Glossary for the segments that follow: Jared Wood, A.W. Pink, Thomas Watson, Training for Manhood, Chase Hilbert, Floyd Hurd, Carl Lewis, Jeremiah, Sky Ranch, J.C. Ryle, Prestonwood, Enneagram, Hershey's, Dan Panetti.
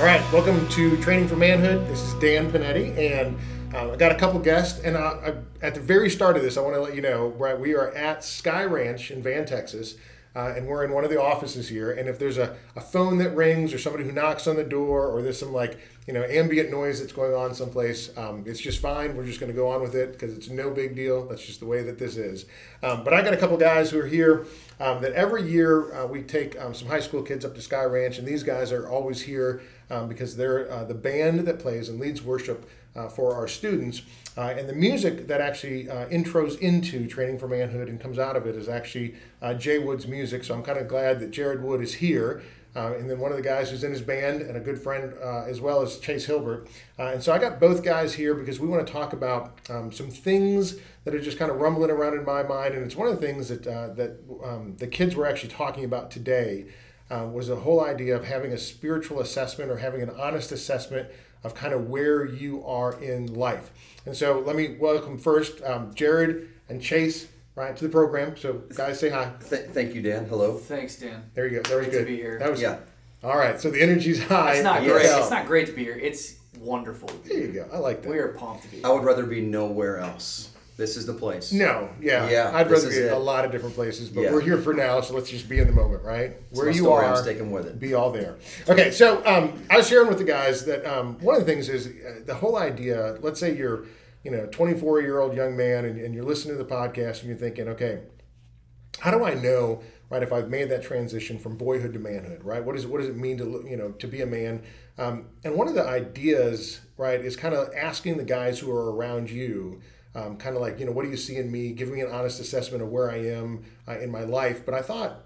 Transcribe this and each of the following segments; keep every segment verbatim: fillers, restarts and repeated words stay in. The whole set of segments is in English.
All right, welcome to Training for Manhood. This is Dan Panetti, and uh, I got a couple guests. And I, I, at the very start of this, I want to let you know, right, we are at Sky Ranch in Van, Texas, uh, and we're in one of the offices here. And if there's a, a phone that rings or somebody who knocks on the door or there's some like you know ambient noise that's going on someplace, um, it's just fine. We're just going to go on with it because it's no big deal. That's just the way that this is. Um, but I got a couple guys who are here. Um, that every year uh, we take um, some high school kids up to Sky Ranch, and these guys are always here um, because they're uh, the band that plays and leads worship uh, for our students. Uh, and the music that actually uh, intros into Training for Manhood and comes out of it is actually uh, Jay Wood's music. So I'm kind of glad that Jared Wood is here. Uh, and then one of the guys who's in his band and a good friend uh, as well is Chase Hilbert. Uh, and so I got both guys here because we want to talk about um, some things that are just kind of rumbling around in my mind. And it's one of the things that uh, that um, the kids were actually talking about today uh, was the whole idea of having a spiritual assessment or having an honest assessment of kind of where you are in life. And so let me welcome first um, Jared and Chase right to the program. So guys, say hi. Th- thank you, Dan. Hello. Thanks, Dan. There you go. That was good. To be here. That was yeah. All right. So the energy's high. It's not great. It's not great to be here. It's wonderful. There you go. I like that. We are pumped to be here. I would rather be nowhere else. This is the place. No. Yeah. Yeah. I'd rather be in a lot of different places, but yeah. We're here for now, so let's just be in the moment, right? Where you are, sticking with it. Be all there. Okay. So um, I was sharing with the guys that um, one of the things is uh, the whole idea. Let's say you're. You know, twenty-four-year-old young man, and, and you're listening to the podcast, and you're thinking, okay, how do I know, right, if I've made that transition from boyhood to manhood, right? What is what does it mean to, you know, to be a man? Um, and one of the ideas, right, is kind of asking the guys who are around you, um, kind of like, you know, what do you see in me? Give me an honest assessment of where I am uh, in my life. But I thought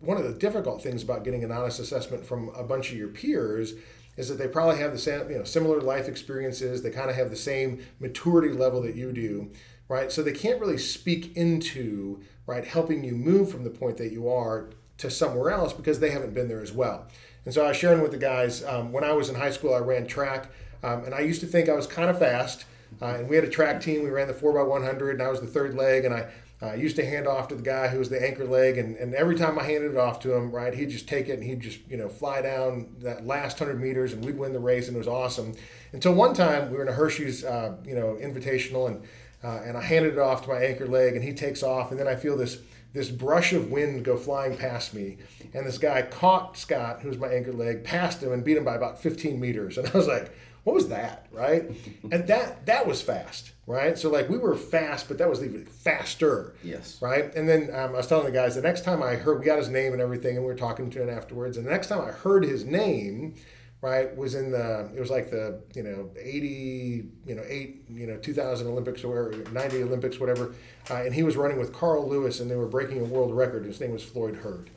one of the difficult things about getting an honest assessment from a bunch of your peers is that they probably have the same, you know, similar life experiences. They kind of have the same maturity level that you do, right? So they can't really speak into, right, helping you move from the point that you are to somewhere else because they haven't been there as well. And so I was sharing with the guys, um, when I was in high school, I ran track, um, and I used to think I was kind of fast. Uh, and we had a track team. We ran the four by one hundred, and I was the third leg, and I uh, used to hand off to the guy who was the anchor leg, and, and every time I handed it off to him, right, he'd just take it, and he'd just, you know, fly down that last one hundred meters, and we'd win the race, and it was awesome. Until one time, we were in a Hershey's, uh, you know, invitational, and uh, and I handed it off to my anchor leg, and he takes off, and then I feel this this brush of wind go flying past me, and this guy caught Scott, who was my anchor leg, passed him, and beat him by about fifteen meters, and I was like, what was that, right? And that that was fast, right? So like we were fast, but that was even faster, yes, right? And then um, I was telling the guys the next time I heard, we got his name and everything, and we were talking to him afterwards. And the next time I heard his name, right, was in the it was like the you know eighty you know eight you know two thousand Olympics or ninety Olympics whatever, uh, and he was running with Carl Lewis, and they were breaking a world record. His name was Floyd Hurd,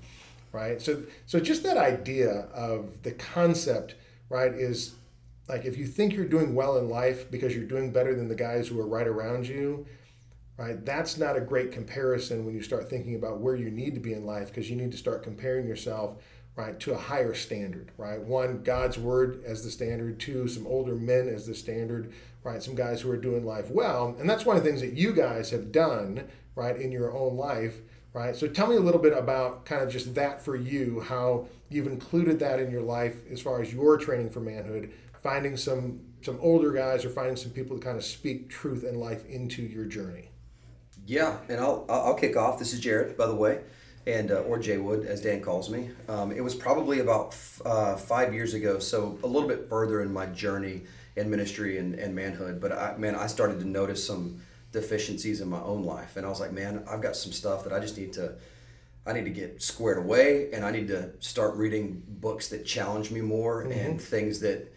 right? So so just that idea of the concept, right, is. Like if you think you're doing well in life because you're doing better than the guys who are right around you, right? That's not a great comparison when you start thinking about where you need to be in life because you need to start comparing yourself, right, to a higher standard, right? One, God's word as the standard. Two, some older men as the standard, right? Some guys who are doing life well. And that's one of the things that you guys have done, right, in your own life, right? So tell me a little bit about kind of just that for you, how you've included that in your life as far as your training for manhood, finding some some older guys or finding some people to kind of speak truth and life into your journey. Yeah, and I'll I'll kick off. This is Jared, by the way, and uh, or Jay Wood, as Dan calls me. Um, it was probably about f- uh, five years ago, so a little bit further in my journey in ministry and, and manhood. But I, man, I started to notice some deficiencies in my own life, and I was like, man, I've got some stuff that I just need to. I need to get squared away, and I need to start reading books that challenge me more mm-hmm. and things that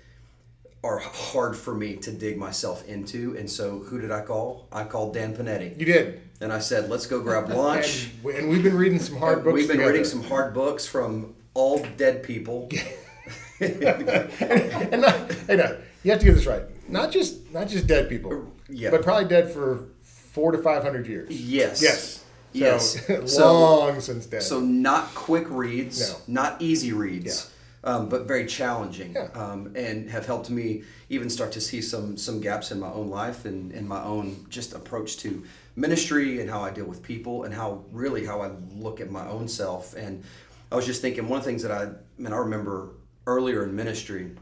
are hard for me to dig myself into. And so who did I call? I called Dan Panetti. You did. And I said, let's go grab lunch. And, and we've been reading some hard books We've been together. reading some hard books from all dead people and not, hey, no, you have to get this right. Not just not just dead people, yeah. but probably dead for four to five hundred years. Yes. Yes. So, yes. long so, since dead. So not quick reads, no. not easy reads, yeah. um, but very challenging, yeah. um, and have helped me even start to see some some gaps in my own life and in my own just approach to ministry and how I deal with people and how really how I look at my own self. And I was just thinking, one of the things that I, I mean, I remember earlier in ministry,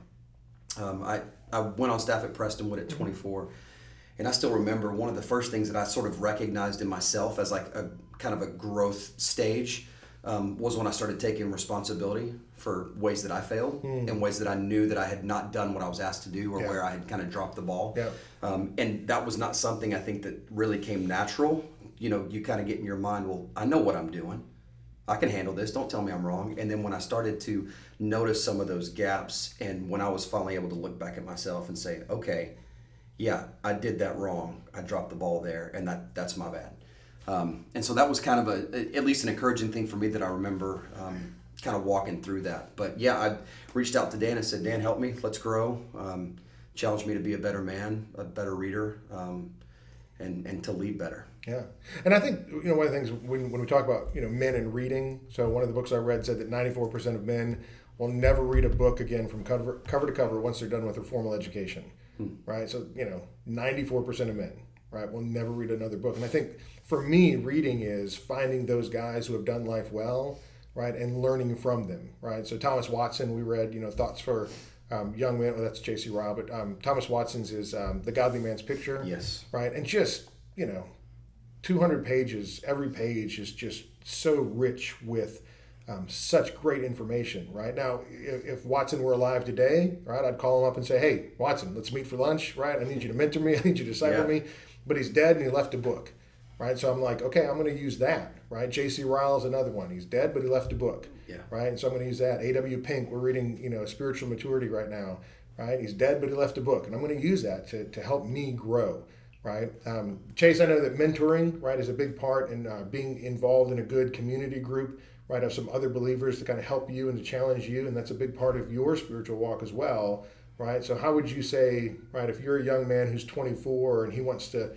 um, I, I went on staff at Prestonwood at twenty-four, and I still remember one of the first things that I sort of recognized in myself as like a kind of a growth stage um, was when I started taking responsibility for ways that I failed mm. and ways that I knew that I had not done what I was asked to do or yeah. where I had kind of dropped the ball. Yeah. Um, and that was not something I think that really came natural. You know, you kind of get in your mind, well, I know what I'm doing. I can handle this. Don't tell me I'm wrong. And then when I started to notice some of those gaps and when I was finally able to look back at myself and say, okay, yeah, I did that wrong. I dropped the ball there, and that that's my bad. Um, and so that was kind of a, at least an encouraging thing for me that I remember um, kind of walking through that. But yeah, I reached out to Dan and said, Dan, help me. Let's grow. Um, challenged me to be a better man, a better reader, um, and, and to lead better. Yeah. And I think, you know, one of the things when, when we talk about, you know, men and reading, so one of the books I read said that ninety-four percent of men will never read a book again from cover, cover to cover once they're done with their formal education, hmm. right? So, you know, ninety-four percent of men, right, will never read another book. And I think for me, reading is finding those guys who have done life well, right, and learning from them, right? So Thomas Watson, we read, you know, Thoughts for um, Young Men. Well, that's J C. Ryle, but um, Thomas Watson's is um, The Godly Man's Picture. Yes. Right, and just, you know, two hundred pages, every page is just so rich with um, such great information, right? Now, if, if Watson were alive today, right, I'd call him up and say, hey, Watson, let's meet for lunch, right? I need you to mentor me. I need you to disciple yeah. me. But he's dead and he left a book, right? So I'm like, okay, I'm going to use that, right? J C. Ryle is another one. He's dead, but he left a book, yeah. right? And so I'm going to use that. A W. Pink, we're reading, you know, Spiritual Maturity right now, right? He's dead, but he left a book. And I'm going to use that to, to help me grow. Right, um, Chase, I know that mentoring, right, is a big part in uh, being involved in a good community group, right, of some other believers to kind of help you and to challenge you, and that's a big part of your spiritual walk as well, right? So how would you say, right, if you're a young man who's twenty-four and he wants to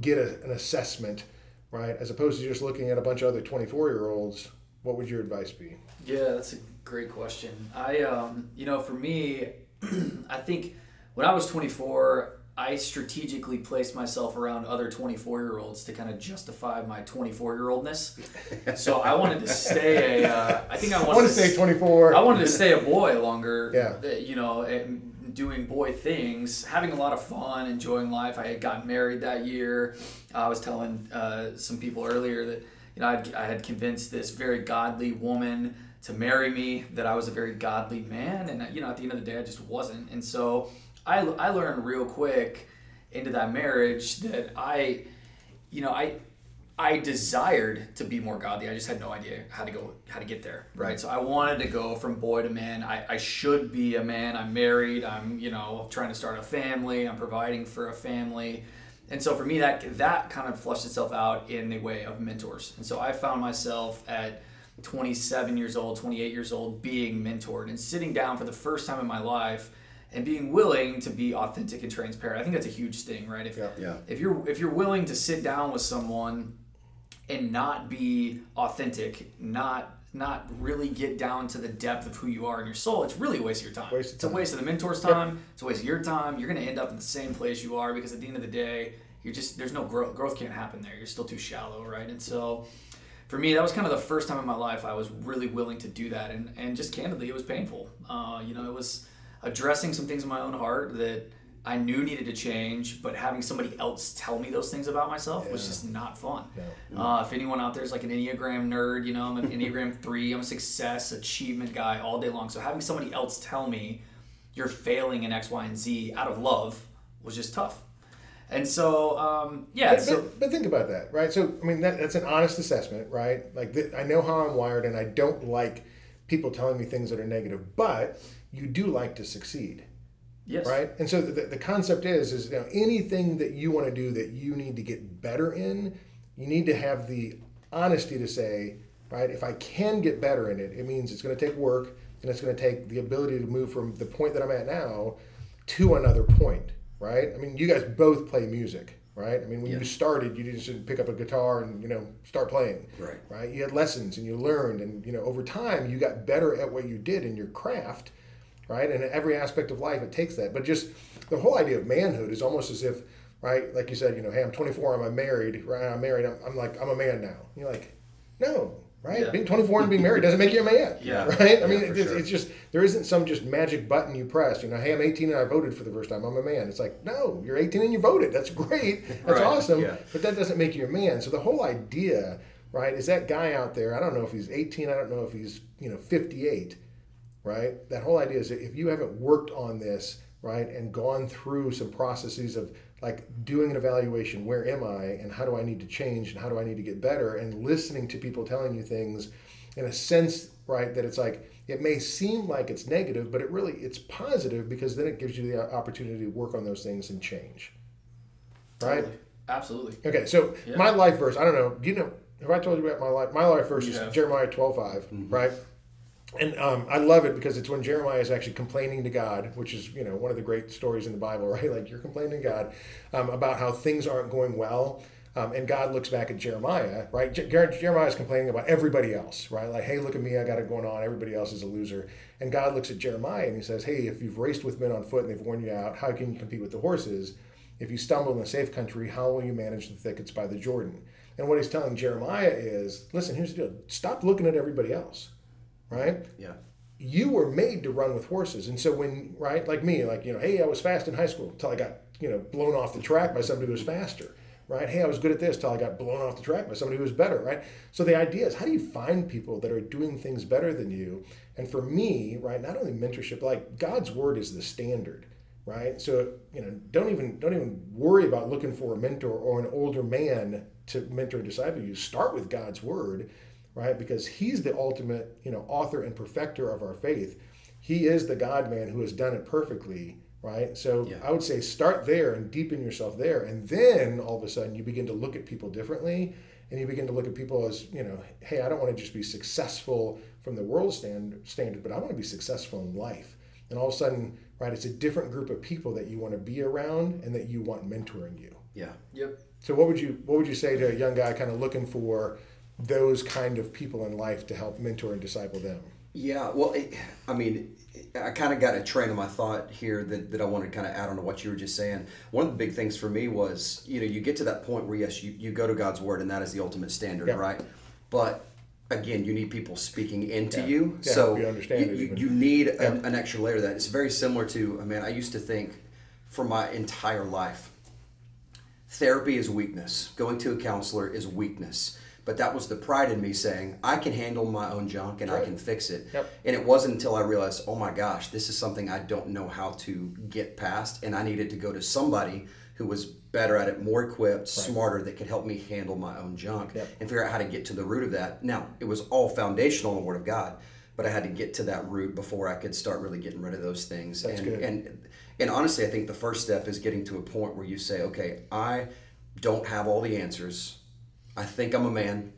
get a, an assessment, right, as opposed to just looking at a bunch of other twenty-four-year-olds, what would your advice be? Yeah, that's a great question. I, um, you know, for me, I think when I was twenty-four, I strategically placed myself around other twenty-four-year-olds to kind of justify my twenty-four-year-oldness. So I wanted to stay a, uh, I think I wanted I want to stay twenty-four. I wanted to stay a boy longer, yeah. you know, and doing boy things, having a lot of fun, enjoying life. I had gotten married that year. I was telling uh, some people earlier that, you know, I'd, I had convinced this very godly woman to marry me, that I was a very godly man. And, you know, at the end of the day, I just wasn't. And so I, I learned real quick into that marriage that I, you know, I I desired to be more godly. I just had no idea how to go, how to get there, right? So I wanted to go from boy to man. I, I should be a man. I'm married. I'm, you know, trying to start a family. I'm providing for a family. And so for me, that that kind of flushed itself out in the way of mentors. And so I found myself at twenty-seven years old, twenty-eight years old, being mentored and sitting down for the first time in my life and being willing to be authentic and transparent. I think that's a huge thing, right? If, yeah, yeah. if you're if you're willing to sit down with someone and not be authentic, not not really get down to the depth of who you are in your soul, it's really a waste of your time. Waste of time. It's a waste of the mentor's time. Yeah. It's a waste of your time. You're going to end up in the same place you are because at the end of the day, you're just there's no growth. Growth can't happen there. You're still too shallow, right? And so for me, that was kind of the first time in my life I was really willing to do that. And, and just candidly, it was painful. Uh, you know, it was addressing some things in my own heart that I knew needed to change, but having somebody else tell me those things about myself yeah. was just not fun. Yeah. Uh, if anyone out there is like an Enneagram nerd, you know, I'm an Enneagram three, I'm a success, achievement guy all day long. So having somebody else tell me you're failing in X, Y, and Z out of love was just tough. And so, um, yeah. But, so, but, but think about that, right? So, I mean, that, that's an honest assessment, right? Like, th- I know how I'm wired and I don't like people telling me things that are negative, but you do like to succeed, yes. right? And so the, the concept is, is you know, anything that you want to do that you need to get better in, you need to have the honesty to say, right, if I can get better in it, it means it's going to take work, and it's going to take the ability to move from the point that I'm at now to another point, right? I mean, you guys both play music, right? I mean, when yeah. you started, you didn't pick up a guitar and, you know, start playing, right? Right? You had lessons and you learned, and, you know, over time you got better at what you did in your craft, right? And in every aspect of life, it takes that. But just the whole idea of manhood is almost as if, right, like you said, you know, hey, I'm twenty-four, I'm, I'm married, right? I'm married, I'm, I'm like, I'm a man now. And you're like, no, right? Yeah. Being twenty-four and being married doesn't make you a man, yeah. right? I mean, yeah, it, it's, sure. it's just, there isn't some just magic button you press, you know, hey, I'm eighteen and I voted for the first time, I'm a man. It's like, no, you're eighteen and you voted. That's great. That's right. awesome. Yeah. But that doesn't make you a man. So the whole idea, right, is that guy out there, I don't know if he's eighteen, I don't know if he's, you know, fifty-eight, right? That whole idea is that if you haven't worked on this, right, and gone through some processes of, like, doing an evaluation, where am I and how do I need to change and how do I need to get better, and listening to people telling you things in a sense, right, that it's like, it may seem like it's negative, but it really, it's positive, because then it gives you the opportunity to work on those things and change. Right? Absolutely. Okay, so yeah. my life verse, I don't know, do you know, have I told you about my life? My life verse you is have. Jeremiah twelve five, mm-hmm. right? And um, I love it because it's when Jeremiah is actually complaining to God, which is, you know, one of the great stories in the Bible, right? Like, you're complaining to God um, about how things aren't going well. Um, and God looks back at Jeremiah, right? Je- Jeremiah is complaining about everybody else, right? Like, hey, look at me, I got it going on. Everybody else is a loser. And God looks at Jeremiah and he says, hey, if you've raced with men on foot and they've worn you out, how can you compete with the horses? If you stumble in a safe country, how will you manage the thickets by the Jordan? And what he's telling Jeremiah is, listen, here's the deal. Stop looking at everybody else. Right? Yeah. You were made to run with horses. And so when, right, like me, like, you know, hey, I was fast in high school until I got, you know, blown off the track by somebody who was faster, right? Hey, I was good at this until I got blown off the track by somebody who was better, right? So the idea is, how do you find people that are doing things better than you? And for me, right, not only mentorship, but like, God's word is the standard, right? So, you know, don't even, don't even worry about looking for a mentor or an older man to mentor and disciple you. Start with God's word. Right, because he's the ultimate, you know, author and perfecter of our faith. He is the God man who has done it perfectly, right? So yeah. I would say start there and deepen yourself there, and then all of a sudden you begin to look at people differently, and you begin to look at people as, you know, hey, I don't want to just be successful from the world stand, standard, but I want to be successful in life. And all of a sudden, right, it's a different group of people that you want to be around and that you want mentoring you. Yeah. Yep. So what would you what would you say to a young guy kind of looking for those kind of people in life to help mentor and disciple them? Yeah, well, it, I mean, it, I kind of got a train of my thought here that, that I wanted to kind of add on to what you were just saying. One of the big things for me was, you know, you get to that point where, yes, you, you go to God's word, and that is the ultimate standard, yeah. right? But again, you need people speaking into yeah. you. Yeah, so you, understand you, you, you need yeah. an, an extra layer of that. It's very similar to, I mean, I used to think for my entire life, therapy is weakness. Going to a counselor is weakness. But that was the pride in me saying, I can handle my own junk and right. I can fix it. Yep. And it wasn't until I realized, oh my gosh, this is something I don't know how to get past. And I needed to go to somebody who was better at it, more equipped, right. smarter, that could help me handle my own junk yep. and figure out how to get to the root of that. Now, it was all foundational in the Word of God, but I had to get to that root before I could start really getting rid of those things. That's and, good. and And honestly, I think the first step is getting to a point where you say, okay, I don't have all the answers. I think I'm a man,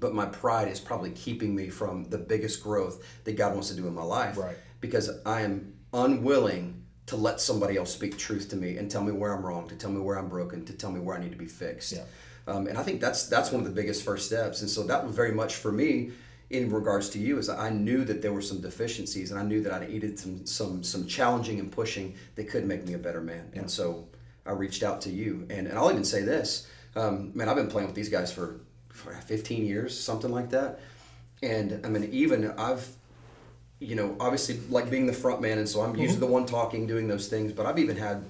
but my pride is probably keeping me from the biggest growth that God wants to do in my life. Right. Because I am unwilling to let somebody else speak truth to me and tell me where I'm wrong, to tell me where I'm broken, to tell me where I need to be fixed. Yeah. Um, and I think that's that's one of the biggest first steps. And so that was very much for me in regards to you, is I knew that there were some deficiencies, and I knew that I needed some some some challenging and pushing that could make me a better man. Yeah. And so I reached out to you. And, and I'll even say this. Um, man, I've been playing with these guys for, for fifteen years, something like that. And I mean, even I've, you know, obviously like being the front man, and so I'm mm-hmm. usually the one talking, doing those things, but I've even had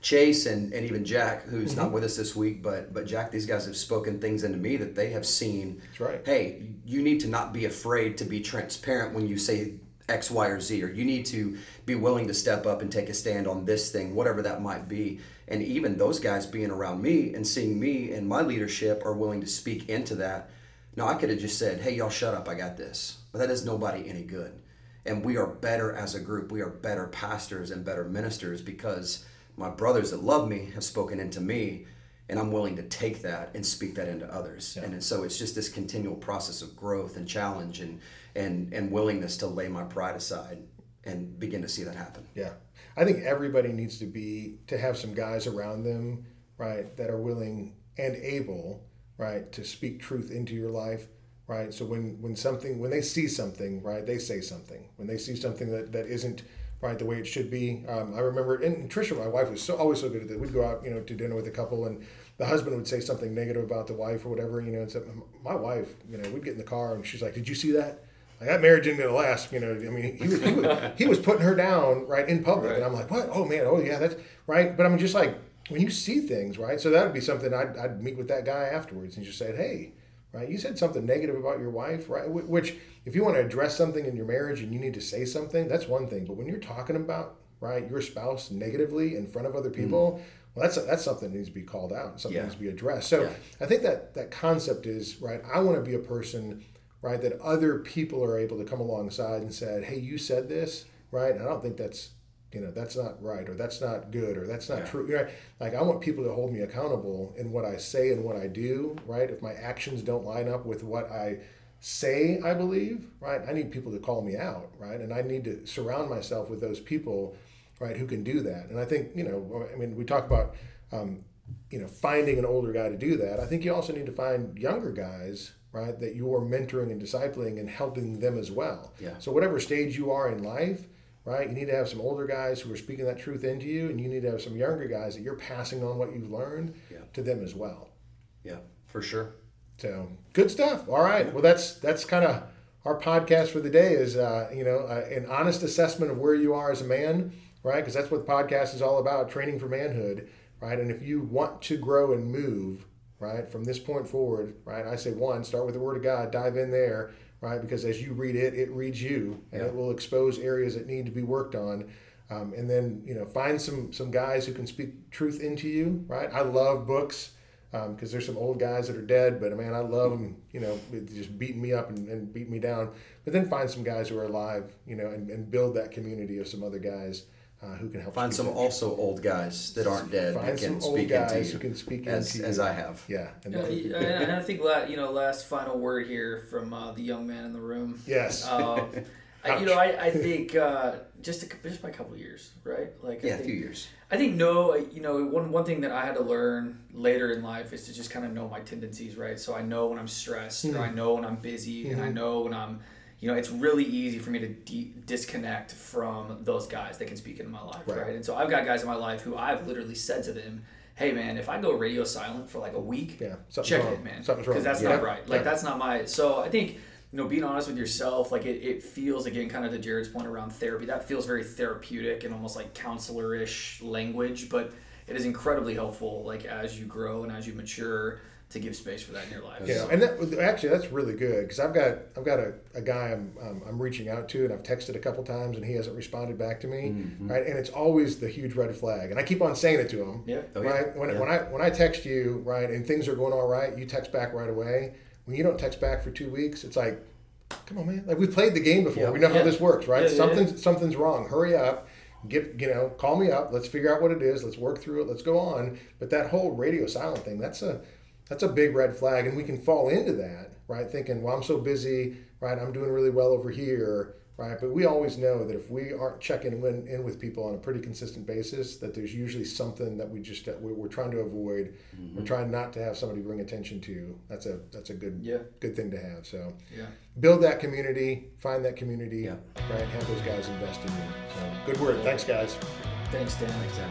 Chase and, and even Jack, who's mm-hmm. not with us this week, but but Jack, these guys have spoken things into me that they have seen. That's right. Hey, you need to not be afraid to be transparent when you say X, Y, or Z, or you need to be willing to step up and take a stand on this thing, whatever that might be. And even those guys being around me and seeing me and my leadership are willing to speak into that. Now, I could have just said, hey, y'all shut up, I got this. But that does nobody any good. And we are better as a group. We are better pastors and better ministers because my brothers that love me have spoken into me. and I'm willing to take that and speak that into others. Yeah. And so it's just this continual process of growth and challenge and and and willingness to lay my pride aside and begin to see that happen. Yeah. I think everybody needs to be, to have some guys around them, right, that are willing and able, right, to speak truth into your life, right? So when, when something, when they see something, right, they say something. When they see something that, that isn't, right, the way it should be. Um, I remember, and Trisha, my wife, was so always so good at that. We'd go out, you know, to dinner with a couple, and the husband would say something negative about the wife or whatever, you know, and so my wife, you know, we'd get in the car, and she's like, did you see that? Like, that marriage isn't going to last, you know. I mean, he was, he was, he was putting her down, right, in public. Right. And I'm like, what? Oh, man. Oh, yeah, that's right. But I'm just like, when you see things, right, so that would be something I'd, I'd meet with that guy afterwards and just said, hey, right, you said something negative about your wife, right, which if you want to address something in your marriage and you need to say something, that's one thing. But when you're talking about, right, your spouse negatively in front of other people, mm-hmm. well, that's that's something that needs to be called out. Something yeah. needs to be addressed. So yeah. I think that that concept is, right, I want to be a person, right, that other people are able to come alongside and said, hey, you said this, right? And I don't think that's, you know, that's not right, or that's not good, or that's not yeah. true. Right? Like, I want people to hold me accountable in what I say and what I do, right? If my actions don't line up with what I say I believe, right, I need people to call me out, right? And I need to surround myself with those people, right, who can do that. And I think, you know, I mean, we talk about, um, you know, finding an older guy to do that. I think you also need to find younger guys, right, that you're mentoring and discipling and helping them as well. Yeah. So whatever stage you are in life, right, you need to have some older guys who are speaking that truth into you, and you need to have some younger guys that you're passing on what you've learned yeah. to them as well. Yeah, for sure. So good stuff. All right. Well, that's that's kind of our podcast for the day is, uh, you know, uh, an honest assessment of where you are as a man, right? Because that's what the podcast is all about, Training for Manhood, right? And if you want to grow and move, right, from this point forward, right, I say, one, start with the Word of God, dive in there, right? Because as you read it, it reads you, and yeah. it will expose areas that need to be worked on. Um, and then, you know, find some some guys who can speak truth into you, right? I love books. Because um, there's some old guys that are dead, but man, I love them, you know, just beating me up and, and beating me down. But then find some guys who are alive, you know, and, and build that community of some other guys uh, who can help. Find some also old guys that aren't dead that can speak into you, who can speak as, into you. As I have. Yeah. And, uh, and, and I think, you know, last final word here from uh, the young man in the room. Yes. Um, I, you know, I, I think uh, just a, just by a couple of years, right? Like yeah, I think, a few years. I think no, you know, one one thing that I had to learn later in life is to just kind of know my tendencies, right? So I know when I'm stressed, mm-hmm. or I know when I'm busy, mm-hmm. and I know when I'm, you know, it's really easy for me to de- disconnect from those guys that can speak into my life, right. right? And so I've got guys in my life who I've literally said to them, hey man, if I go radio silent for like a week, yeah, check wrong. It, man, because that's yeah. not right. Like yeah. that's not my. So I think. You know, being honest with yourself, like it, it feels, again, kind of to Jared's point around therapy, that feels very therapeutic and almost like counselor-ish language, but it is incredibly helpful, like as you grow and as you mature, to give space for that in your life. Yeah, so. And that, actually that's really good, because I've got I've got a, a guy I'm um, I'm reaching out to, and I've texted a couple times and he hasn't responded back to me, mm-hmm. right? And it's always the huge red flag, and I keep on saying it to him, yeah. Oh, right? Yeah. When yeah. when I when I text you, right, and things are going all right, you text back right away. When you don't text back for two weeks, it's like, come on, man. Like, we've played the game before. Yeah. We know yeah. how this works, right? Yeah, something's, yeah. something's wrong. Hurry up. Get, you know, call me up. Let's figure out what it is. Let's work through it. Let's go on. But that whole radio silent thing, that's a that's a big red flag. And we can fall into that, right? Thinking, well, I'm so busy, right? I'm doing really well over here, right? But we always know that if we aren't checking in with people on a pretty consistent basis, that there's usually something that we just that we're trying to avoid. Mm-hmm. We're trying not to have somebody bring attention to. That's a that's a good yeah. good thing to have. So yeah. build that community, find that community, yeah. right? Have those guys invest in you. So good word. Thanks, guys. Thanks, Dan. Thanks, Dan.